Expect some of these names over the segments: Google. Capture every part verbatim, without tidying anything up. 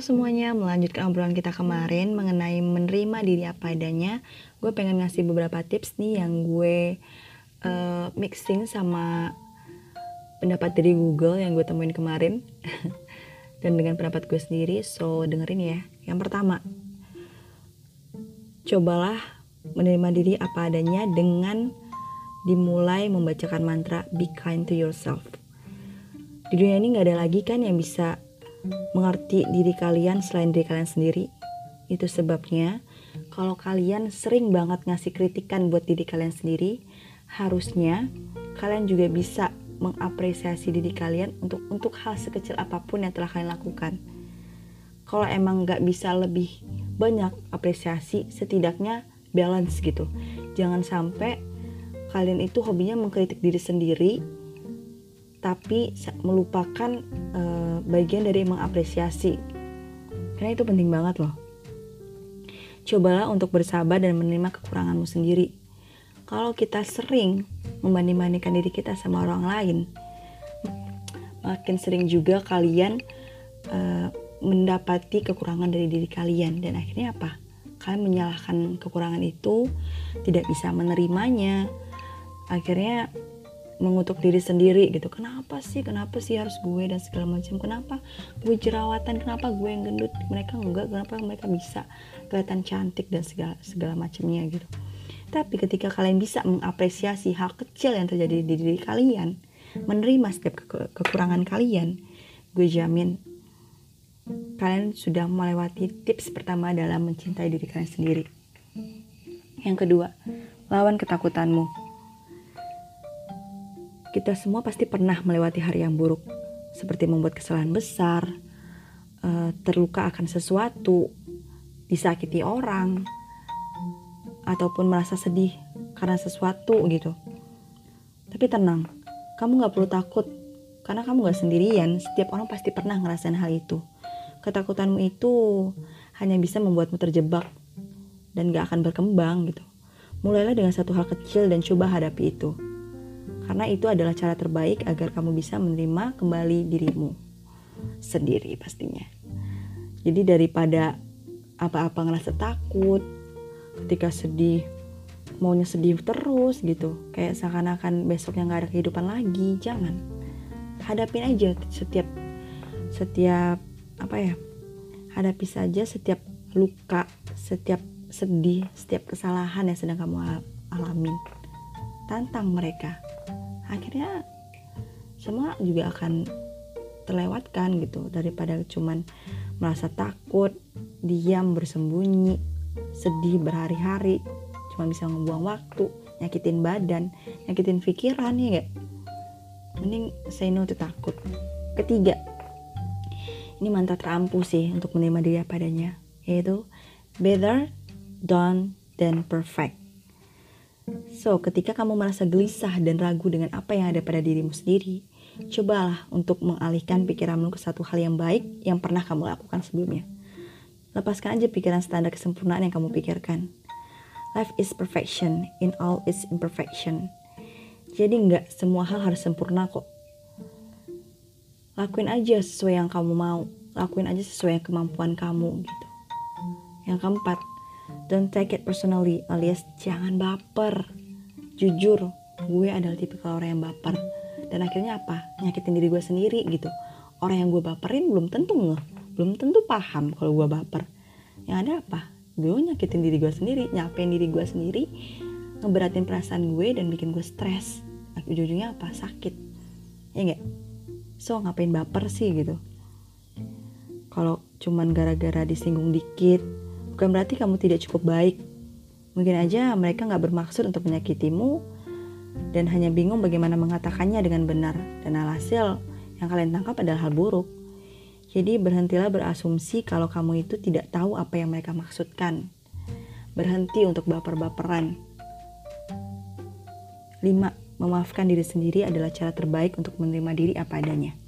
Halo semuanya, melanjutkan obrolan kita kemarin mengenai menerima diri apa adanya. Gue pengen ngasih beberapa tips nih yang gue uh, mixing sama pendapat dari Google yang gue temuin kemarin dan dengan pendapat gue sendiri, so dengerin ya. Yang pertama, cobalah menerima diri apa adanya dengan dimulai membacakan mantra "Be kind to yourself". Di dunia ini gak ada lagi kan yang bisa mengerti diri kalian selain diri kalian sendiri. Itu sebabnya kalau kalian sering banget ngasih kritikan buat diri kalian sendiri, harusnya kalian juga bisa mengapresiasi diri kalian untuk untuk hal sekecil apapun yang telah kalian lakukan. Kalau emang gak bisa lebih banyak apresiasi, setidaknya balance gitu. Jangan sampai kalian itu hobinya mengkritik diri sendiri tapi melupakan uh, bagian dari mengapresiasi, karena itu penting banget loh. Cobalah untuk bersabar dan menerima kekuranganmu sendiri. Kalau kita sering membanding-bandingkan diri kita sama orang lain, makin sering juga kalian uh, mendapati kekurangan dari diri kalian, dan akhirnya apa? Kalian menyalahkan kekurangan itu, tidak bisa menerimanya, akhirnya mengutuk diri sendiri gitu. Kenapa sih, kenapa sih harus gue, dan segala macam. Kenapa gue jerawatan, kenapa gue yang gendut, mereka enggak, kenapa mereka bisa kelihatan cantik dan segala, segala macamnya gitu. Tapi ketika kalian bisa mengapresiasi hal kecil yang terjadi di diri kalian, menerima setiap ke- kekurangan kalian, gue jamin kalian sudah melewati tips pertama dalam mencintai diri kalian sendiri. Yang kedua, lawan ketakutanmu. Kita semua pasti pernah melewati hari yang buruk, seperti membuat kesalahan besar, terluka akan sesuatu, disakiti orang, ataupun merasa sedih karena sesuatu gitu. Tapi tenang, kamu gak perlu takut, karena kamu gak sendirian, setiap orang pasti pernah ngerasain hal itu. Ketakutanmu itu hanya bisa membuatmu terjebak dan gak akan berkembang gitu. Mulailah dengan satu hal kecil dan coba hadapi itu, karena itu adalah cara terbaik agar kamu bisa menerima kembali dirimu sendiri pastinya. Jadi daripada apa-apa ngerasa takut, ketika sedih maunya sedih terus gitu, kayak seakan-akan besoknya gak ada kehidupan lagi. Jangan, hadapin aja setiap setiap apa ya, hadapi saja setiap luka, setiap sedih, setiap kesalahan yang sedang kamu alamin. Tantang mereka, akhirnya semua juga akan terlewatkan gitu. Daripada cuman merasa takut, diam, bersembunyi, sedih berhari-hari, cuma bisa ngebuang waktu, nyakitin badan, nyakitin pikiran, ya gak? Mending say no to takut. Ketiga, ini mantra terampuh sih untuk menerima diri apa adanya, yaitu better done than perfect. So, ketika kamu merasa gelisah dan ragu dengan apa yang ada pada dirimu sendiri, cobalah untuk mengalihkan pikiranmu ke satu hal yang baik yang pernah kamu lakukan sebelumnya. Lepaskan aja pikiran standar kesempurnaan yang kamu pikirkan. Life is perfection in all its imperfection. Jadi enggak semua hal harus sempurna kok. Lakuin aja sesuai yang kamu mau, lakuin aja sesuai yang kemampuan kamu gitu. Yang keempat, don't take it personally, alias jangan baper. Jujur, gue adalah tipikal orang yang baper, dan akhirnya apa? Nyakitin diri gue sendiri gitu. Orang yang gue baperin belum tentu ngeh, belum tentu paham kalau gue baper. Yang ada apa? Gue nyakitin diri gue sendiri, nyapain diri gue sendiri, ngeberatin perasaan gue dan bikin gue stres. Ujung-ujungnya apa? Sakit, ya gak? So, ngapain baper sih gitu? Kalau cuman gara-gara disinggung dikit, bukan berarti kamu tidak cukup baik. Mungkin aja mereka gak bermaksud untuk menyakitimu dan hanya bingung bagaimana mengatakannya dengan benar. Dan alhasil yang kalian tangkap adalah hal buruk. Jadi berhentilah berasumsi kalau kamu itu tidak tahu apa yang mereka maksudkan. Berhenti untuk baper-baperan. Lima, memaafkan diri sendiri adalah cara terbaik untuk menerima diri apa adanya.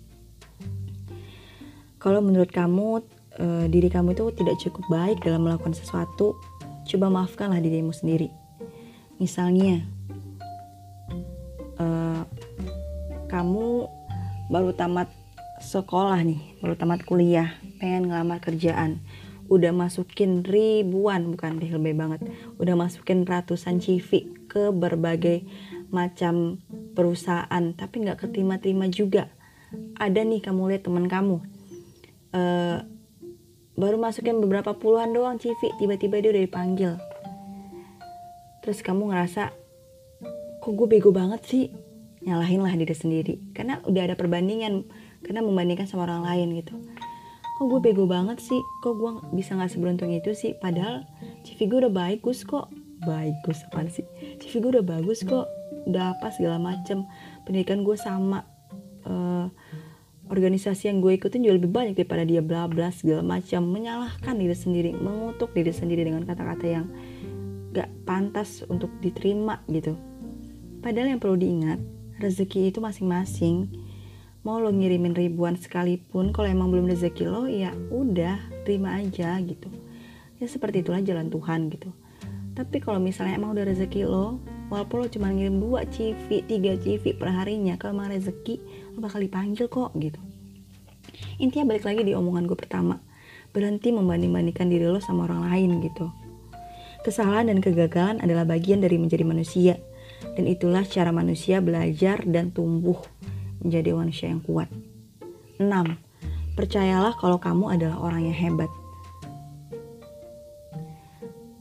Kalau menurut kamu Uh, diri kamu itu tidak cukup baik dalam melakukan sesuatu, coba maafkanlah dirimu sendiri. Misalnya uh, kamu baru tamat sekolah nih, baru tamat kuliah, pengen ngelamar kerjaan, udah masukin ribuan, bukan lebih banget, udah masukin ratusan C V ke berbagai macam perusahaan, tapi nggak keterima-terima juga. Ada nih kamu lihat teman kamu, e, baru masukin beberapa puluhan doang C V, tiba-tiba dia udah dipanggil. Terus kamu ngerasa, kok gue bego banget sih? Nyalahin lah diri sendiri, karena udah ada perbandingan, karena membandingkan sama orang lain gitu. Kok gue bego banget sih, kok gue bisa gak seberuntung itu sih, padahal C V gue udah bagus kok. Bagus apaan sih, C V gue udah bagus kok, udah apa segala macem, pendidikan gue sama, uh, organisasi yang gue ikutin juga lebih banyak daripada dia, bla bla segala macem. Menyalahkan diri sendiri, mengutuk diri sendiri dengan kata-kata yang gak pantas untuk diterima gitu. Padahal yang perlu diingat, rezeki itu masing-masing. Mau lo ngirimin ribuan sekalipun, kalau emang belum rezeki lo, ya udah, terima aja gitu. Ya seperti itulah jalan Tuhan gitu. Tapi kalau misalnya emang udah rezeki lo, walaupun lo cuma ngirim dua C V, tiga C V perharinya, kalau emang rezeki, lo bakal dipanggil kok gitu. Intinya balik lagi di omongan gue pertama, berhenti membanding-bandingkan diri lo sama orang lain gitu. Kesalahan dan kegagalan adalah bagian dari menjadi manusia, dan itulah cara manusia belajar dan tumbuh menjadi manusia yang kuat. enam. Percayalah kalau kamu adalah orang yang hebat.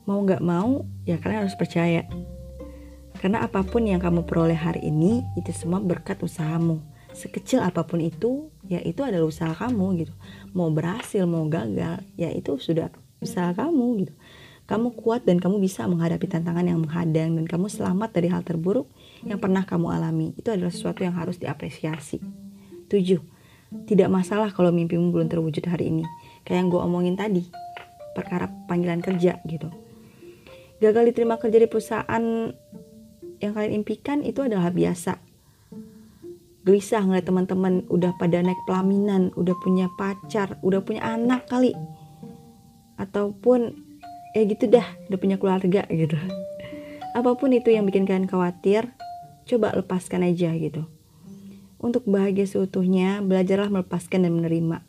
Mau gak mau, ya kalian harus percaya. Karena apapun yang kamu peroleh hari ini, itu semua berkat usahamu. Sekecil apapun itu, ya itu adalah usaha kamu gitu. Mau berhasil, mau gagal, ya itu sudah usaha kamu gitu. Kamu kuat dan kamu bisa menghadapi tantangan yang menghadang, dan kamu selamat dari hal terburuk yang pernah kamu alami. Itu adalah sesuatu yang harus diapresiasi. Tujuh, tidak masalah kalau mimpimu belum terwujud hari ini. Kayak yang gue omongin tadi, perkara panggilan kerja gitu. Gagal diterima kerja di perusahaan yang kalian impikan itu adalah biasa. Gelisah ngeliat teman-teman udah pada naik pelaminan, udah punya pacar, udah punya anak kali, ataupun ya gitu dah, udah punya keluarga gitu. Apapun itu yang bikin kalian khawatir, coba lepaskan aja gitu. Untuk bahagia seutuhnya, belajarlah melepaskan dan menerima.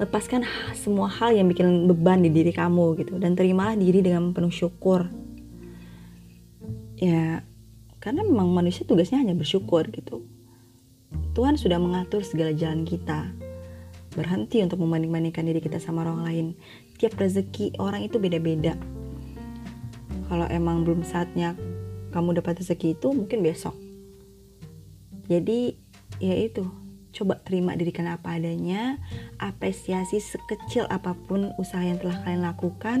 Lepaskan semua hal yang bikin beban di diri kamu gitu, dan terimalah diri dengan penuh syukur. Ya, karena memang manusia tugasnya hanya bersyukur gitu. Tuhan sudah mengatur segala jalan kita. Berhenti untuk membanding-bandingkan diri kita sama orang lain. Tiap rezeki orang itu beda-beda. Kalau emang belum saatnya kamu dapat rezeki itu, mungkin besok. Jadi ya itu, coba terima diri kalian apa adanya, apresiasi sekecil apapun usaha yang telah kalian lakukan.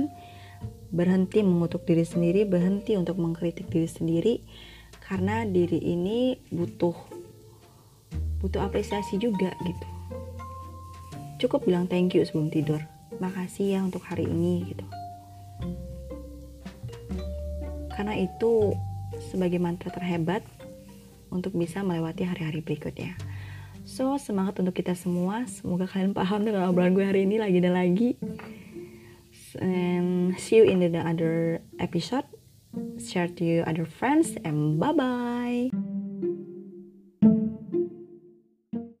Berhenti mengutuk diri sendiri, berhenti untuk mengkritik diri sendiri, karena diri ini butuh butuh apresiasi juga gitu. Cukup bilang thank you sebelum tidur. Makasih ya untuk hari ini gitu. Karena itu sebagai mantra terhebat untuk bisa melewati hari-hari berikutnya. So, semangat untuk kita semua. Semoga kalian paham dengan obrolan gue hari ini lagi dan lagi. And see you in the other episode. Share to your other friends and bye-bye.